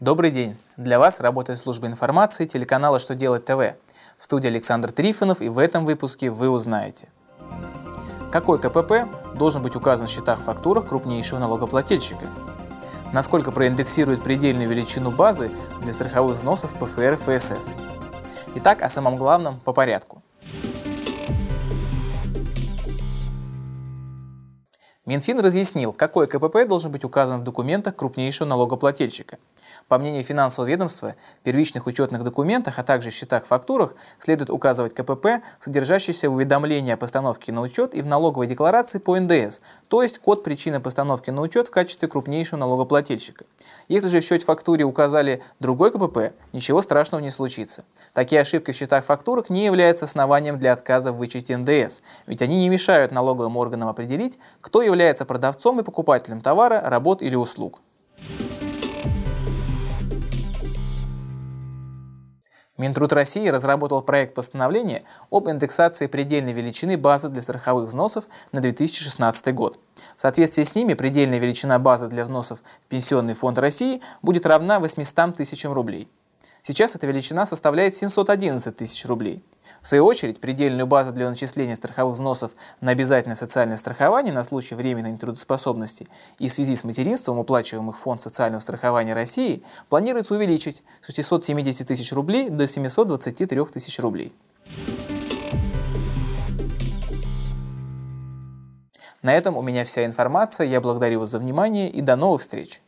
Добрый день! Для вас работает служба информации телеканала «Что делать ТВ». В студии Александр Трифонов, и в этом выпуске вы узнаете, какой КПП должен быть указан в счетах-фактурах крупнейшего налогоплательщика, насколько проиндексирует предельную величину базы для страховых взносов ПФР и ФСС. Итак, о самом главном по порядку. Минфин разъяснил, какой КПП должен быть указан в документах крупнейшего налогоплательщика. По мнению финансового ведомства, в первичных учетных документах, а также в счетах-фактурах следует указывать КПП, содержащийся в уведомлении о постановке на учет и в налоговой декларации по НДС, то есть код причины постановки на учет в качестве крупнейшего налогоплательщика. Если же в счете-фактуре указали другой КПП, ничего страшного не случится. Такие ошибки в счетах-фактурах не являются основанием для отказа в вычете НДС, ведь они не мешают налоговым органам определить, кто является продавцом и покупателем товара, работ или услуг. Минтруд России разработал проект постановления об индексации предельной величины базы для страховых взносов на 2016 год. В соответствии с ними предельная величина базы для взносов в Пенсионный фонд России будет равна 800 тысячам рублей. Сейчас эта величина составляет 711 тысяч рублей. В свою очередь, предельную базу для начисления страховых взносов на обязательное социальное страхование на случай временной нетрудоспособности и в связи с материнством, уплачиваемых в Фонд социального страхования России, планируется увеличить с 670 тысяч рублей до 723 тысяч рублей. На этом у меня вся информация. Я благодарю вас за внимание и до новых встреч!